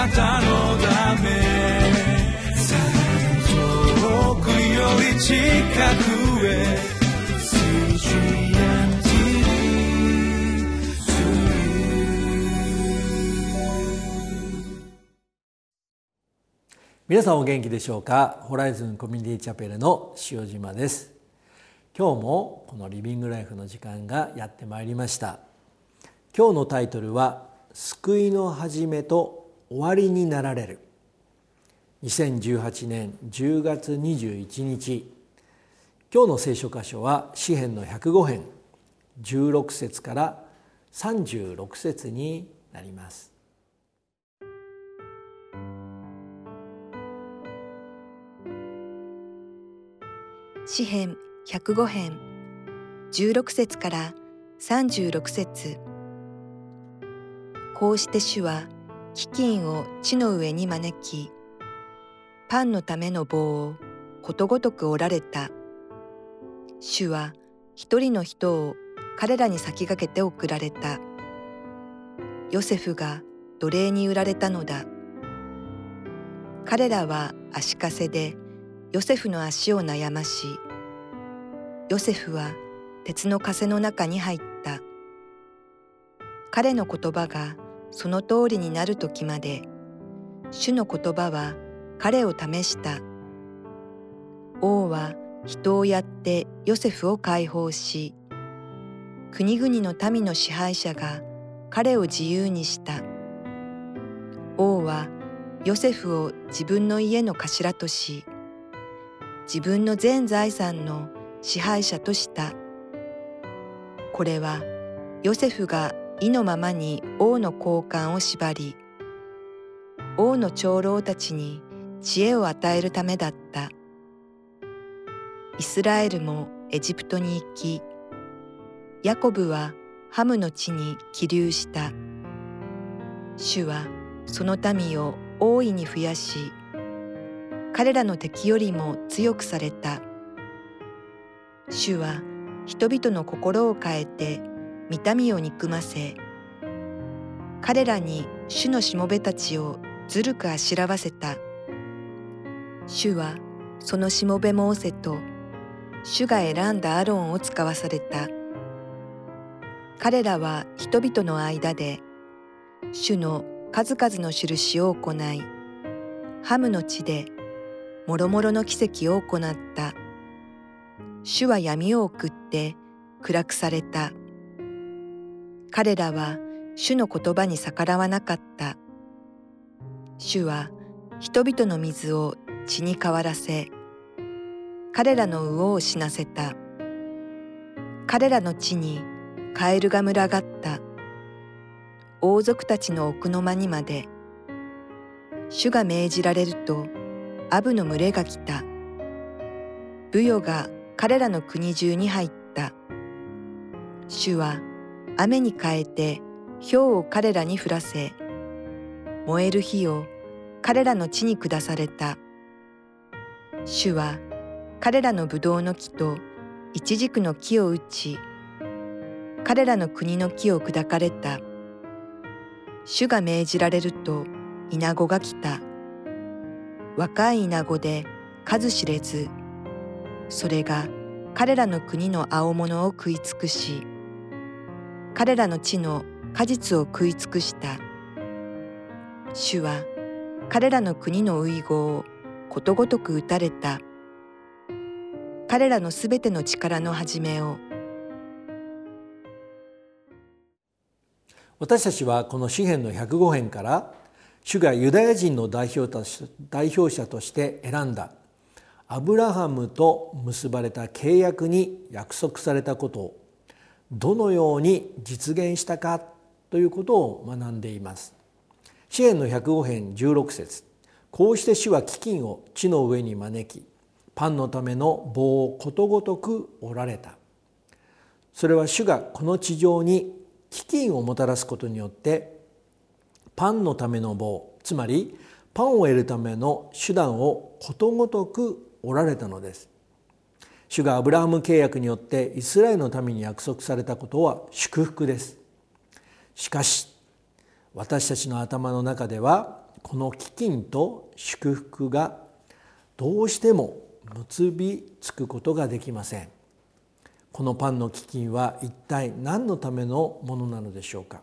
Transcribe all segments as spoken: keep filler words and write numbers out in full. なたのため」「遠くより近くへ」皆さんお元気でしょうか。ホライズンコミュニティチャペルの塩島です。今日もこのリビングライフの時間がやってまいりました。今日のタイトルは救いの始めと終わりになられる。にせんじゅうはちねんじゅうがつにじゅういちにち、今日の聖書箇所は詩編のひゃくごへんじゅうろくせつからさんじゅうろくせつになります。詩編ひゃくごへんじゅうろくせつからさんじゅうろくせつ。こうして主は飢饉を地の上に招き、パンのための棒をことごとく折られた。主は一人の人を彼らに先駆けて送られた。ヨセフが奴隷に売られたのだ。彼らは足かせでヨセフの足を悩まし、ヨセフは鉄の枷の中に入った。彼の言葉がその通りになる時まで、主の言葉は彼を試した。王は人をやってヨセフを解放し、国々の民の支配者が彼を自由にした。王はヨセフを自分の家の頭とし、自分の全財産の支配者とした。これはヨセフが意のままに王の高官を縛り、王の長老たちに知恵を与えるためだった。イスラエルもエジプトに行き、ヤコブはハムの地に帰流した。主はその民を大いに増やし、彼らの敵よりも強くされた。主は人々の心を変えて御民を憎ませ、彼らに主のしもべたちをずるくあしらわせた。主はそのしもべモーセと主が選んだアロンを使わされた。彼らは人々の間で主の数々の印を行い、ハムの地でもろもろの奇跡を行った。主は闇を送って暗くされた。彼らは主の言葉に逆らわなかった。主は人々の水を血に変わらせ、彼らの魚を死なせた。彼らの地にカエルが群がった。王族たちの奥の間にまで、主が命じられると、アブの群れが来た。ブヨが彼らの国中に入った。主は雨に変えて雹を彼らに降らせ、燃える火を彼らの地に下された。主は彼らのブドウの木とイチジクの木を打ち、彼らの国の木を砕かれた。主が命じられると、イナゴが来た。若いイナゴで数知れず、それが彼らの国の青物を食い尽くし、彼らの地の果実を食い尽くした。主は彼らの国のういごをことごとく打たれた。彼らのすべての力の始めを。私たちはこの詩編のひゃくごへんから、主がユダヤ人の代表者として選んだアブラハムと結ばれた契約に約束されたことをどのように実現したかということを学んでいます。詩編のひゃくごへんじゅうろくせつ、こうして主は飢饉を地の上に招き、パンのための棒をことごとく折られた。それは主がこの地上に飢饉をもたらすことによって、パンのための棒、つまりパンを得るための手段をことごとく折られたのです。主がアブラハム契約によってイスラエルの民に約束されたことは祝福です。しかし、私たちの頭の中ではこの飢饉と祝福がどうしても結びつくことができません。このパンの飢饉は一体何のためのものなのでしょうか。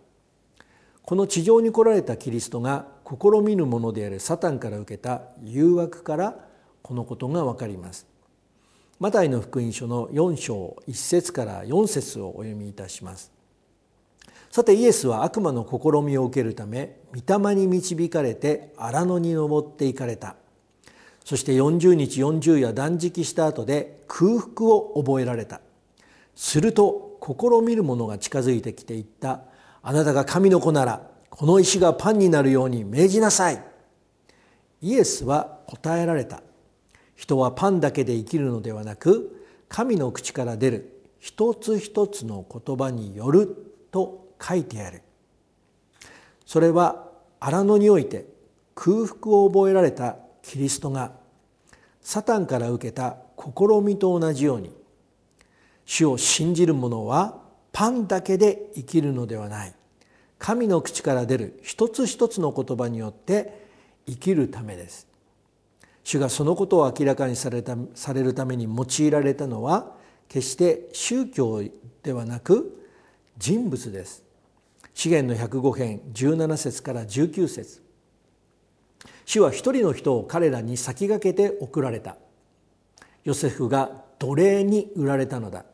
この地上に来られたキリストが試みぬものであるサタンから受けた誘惑からこのことがわかります。マタイの福音書のよんしょういっせつからよんせつをお読みいたします。さてイエスは悪魔の試みを受けるため御霊に導かれて荒野に登って行かれた。そしてよんじゅうにちよんじゅうや断食した後で空腹を覚えられた。すると試みる者が近づいてきて言った。あなたが神の子ならこの石がパンになるように命じなさい。イエスは答えられた。人はパンだけで生きるのではなく神の口から出る一つ一つの言葉によると書いてある。それは荒野において空腹を覚えられたキリストがサタンから受けた試みと同じように主を信じる者はパンだけで生きるのではない、神の口から出る一つ一つの言葉によって生きるためです。主がそのことを明らかにされた、されるために用いられたのは決して宗教ではなく人物です。詩篇のひゃくごへんじゅうななせつからじゅうきゅうせつ、主は一人の人を彼らに先駆けて送られた。ヨセフが奴隷に売られたのだ。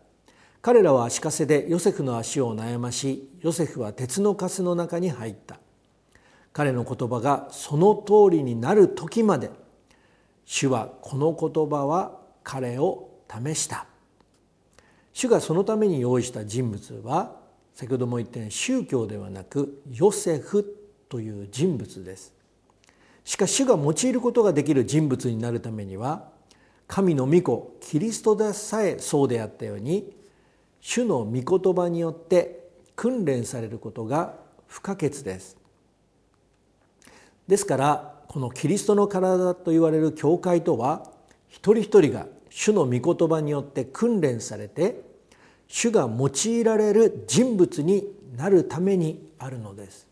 彼らは足かせでヨセフの足を悩まし、ヨセフは鉄のかすの中に入った。彼の言葉がその通りになる時まで主はこの言葉は彼を試した。主がそのために用意した人物は先ほども言ったように宗教ではなくヨセフという人物です。しかし主が用いることができる人物になるためには神の御子キリストでさえそうであったように主の御言葉によって訓練されることが不可欠です。ですからこのキリストの体といわれる教会とは一人一人が主の御言葉によって訓練されて主が用いられる人物になるためにあるのです。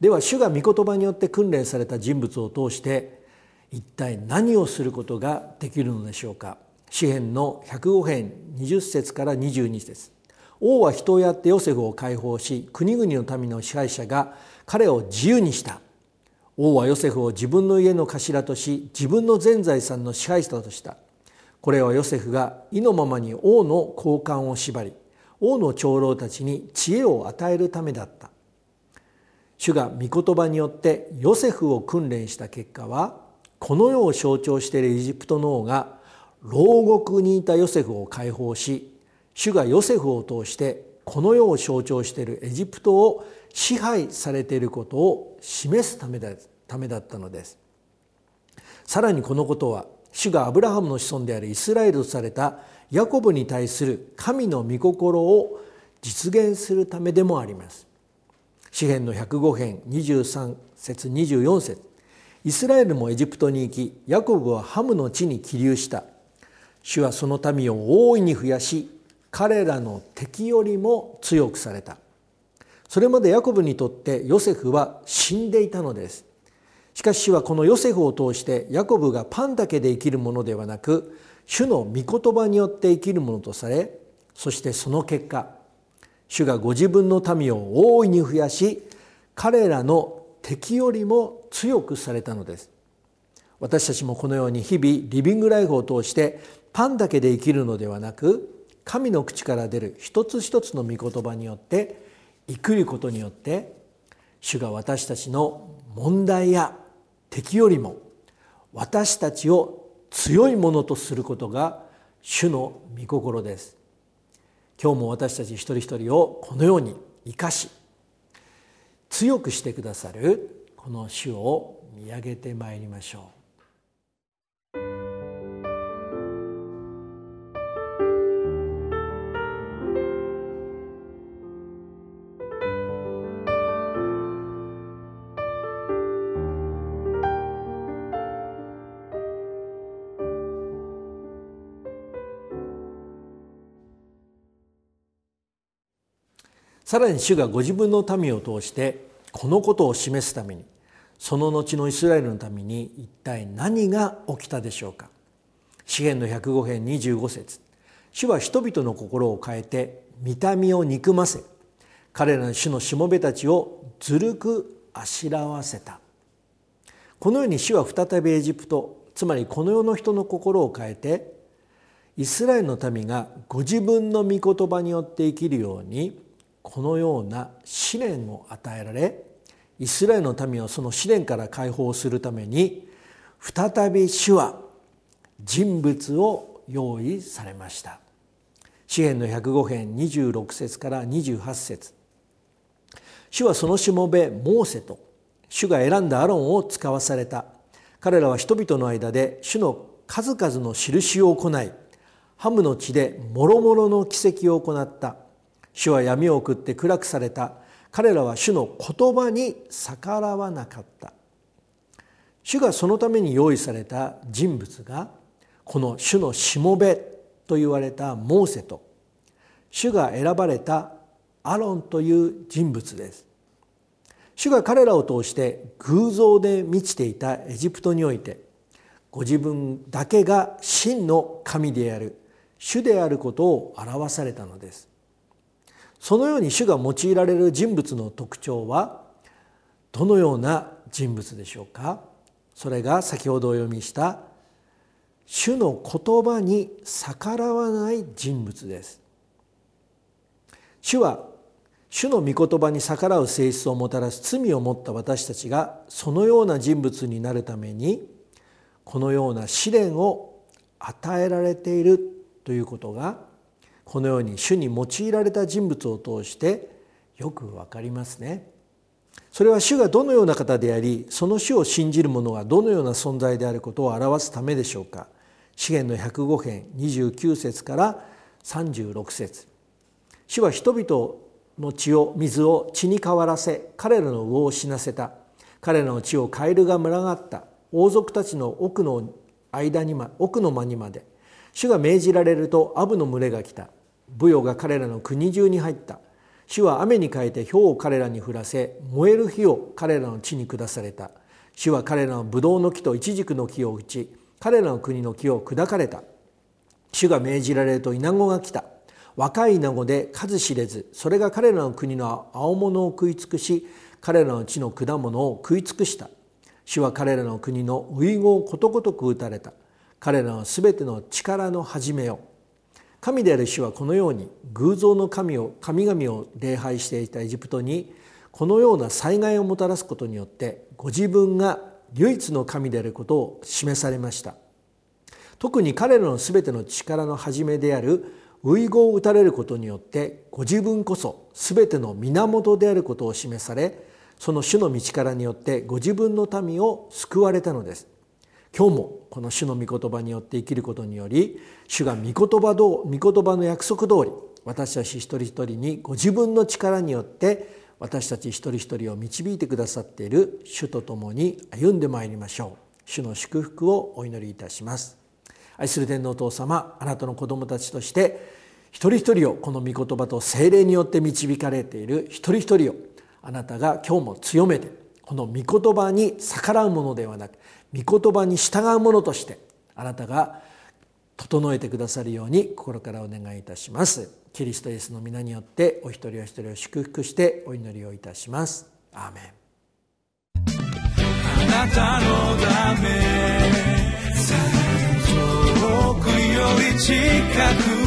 では主が御言葉によって訓練された人物を通して一体何をすることができるのでしょうか。詩篇のひゃくごへんにじゅっせつからにじゅうにせつ、王は人をやってヨセフを解放し国々の民の支配者が彼を自由にした。王はヨセフを自分の家の頭とし自分の全財産の支配者とした。これはヨセフが意のままに王の高官を縛り王の長老たちに知恵を与えるためだった。主が御言葉によってヨセフを訓練した結果はこの世を象徴しているエジプトの王が牢獄にいたヨセフを解放し主がヨセフを通してこの世を象徴しているエジプトを支配されていることを示すためだ、ためだったのです。さらにこのことは主がアブラハムの子孫であるイスラエルとされたヤコブに対する神の御心を実現するためでもあります。詩篇のひゃくごへんにじゅうさんせつにじゅうよんせつ、イスラエルもエジプトに行きヤコブはハムの地に起立した。主はその民を大いに増やし彼らの敵よりも強くされた。それまでヤコブにとってヨセフは死んでいたのです。しかし主はこのヨセフを通してヤコブがパンだけで生きるものではなく主の御言葉によって生きるものとされ、そしてその結果主がご自分の民を大いに増やし彼らの敵よりも強くされたのです。私たちもこのように日々リビングライフを通してパンだけで生きるのではなく神の口から出る一つ一つの御言葉によって生きることによって主が私たちの問題や敵よりも私たちを強いものとすることが主の御心です。今日も私たち一人一人をこのように生かし強くしてくださるこの主を見上げてまいりましょう。さらに主がご自分の民を通してこのことを示すためにその後のイスラエルのために一体何が起きたでしょうか。詩編のひゃくご編にじゅうご節、主は人々の心を変えて見た目を憎ませ、彼らの主のしもべたちをずるくあしらわせた。このように主は再びエジプト、つまりこの世の人の心を変えて、イスラエルの民がご自分の御言葉によって生きるようにこのような試練を与えられ、イスラエルの民をその試練から解放するために再び主は人物を用意されました。詩編のひゃくご編にじゅうろく節からにじゅうはち節、主はそのしもべモーセと主が選んだアロンを使わされた。彼らは人々の間で主の数々の印を行い、ハムの地でもろもろの奇跡を行った。主は闇を送って暗くされた。彼らは主の言葉に逆らわなかった。主がそのために用意された人物が、この主のしもべと言われたモーセと主が選ばれたアロンという人物です。主が彼らを通して偶像で満ちていたエジプトにおいて、ご自分だけが真の神である主であることを表されたのです。そのように主が用いられる人物の特徴はどのような人物でしょうか。それが先ほどお読みした主の言葉に逆らわない人物です。主は主の御言葉に逆らう性質をもたらす罪を持った私たちがそのような人物になるために、このような試練を与えられているということが、このように主に用いられた人物を通してよくわかりますね。それは主がどのような方であり、その主を信じる者がどのような存在であることを表すためでしょうか。詩編のひゃくご編にじゅうきゅう節からさんじゅうろく節、主は人々の血を水を血に変わらせ、彼らの魚を死なせた。彼らの血をカエルが群がった。王族たちの奥の間に、奥の間にまで主が命じられるとアブの群れが来た。ブヨが彼らの国中に入った。主は雨に変えて雹を彼らに降らせ、燃える火を彼らの地に下された。主は彼らのブドウの木とイチジクの木を打ち、彼らの国の木を砕かれた。主が命じられるとイナゴが来た。若いイナゴで数知れず、それが彼らの国の青物を食い尽くし、彼らの地の果物を食い尽くした。主は彼らの国のウイゴをことごとく打たれた。彼らのすべての力の始めよ。神である主はこのように偶像の神を神々を礼拝していたエジプトにこのような災害をもたらすことによって、ご自分が唯一の神であることを示されました。特に彼らのすべての力の始めであるウイゴを打たれることによって、ご自分こそすべての源であることを示され、その主の道からによってご自分の民を救われたのです。今日もこの主の御言葉によって生きることにより、主が御言葉どう、御言葉の約束通り、私たち一人一人にご自分の力によって私たち一人一人を導いてくださっている主と共に歩んでまいりましょう。主の祝福をお祈りいたします。愛する天皇お父様、あなたの子供たちとして一人一人をこの御言葉と聖霊によって導かれている一人一人を、あなたが今日も強めて、この御言葉に逆らうものではなく、御言葉に従うものとしてあなたが整えてくださるように心からお願いいたします。キリストイエスの皆によってお一人お一人を祝福してお祈りをいたします。アーメン。あなたのため遠くより近く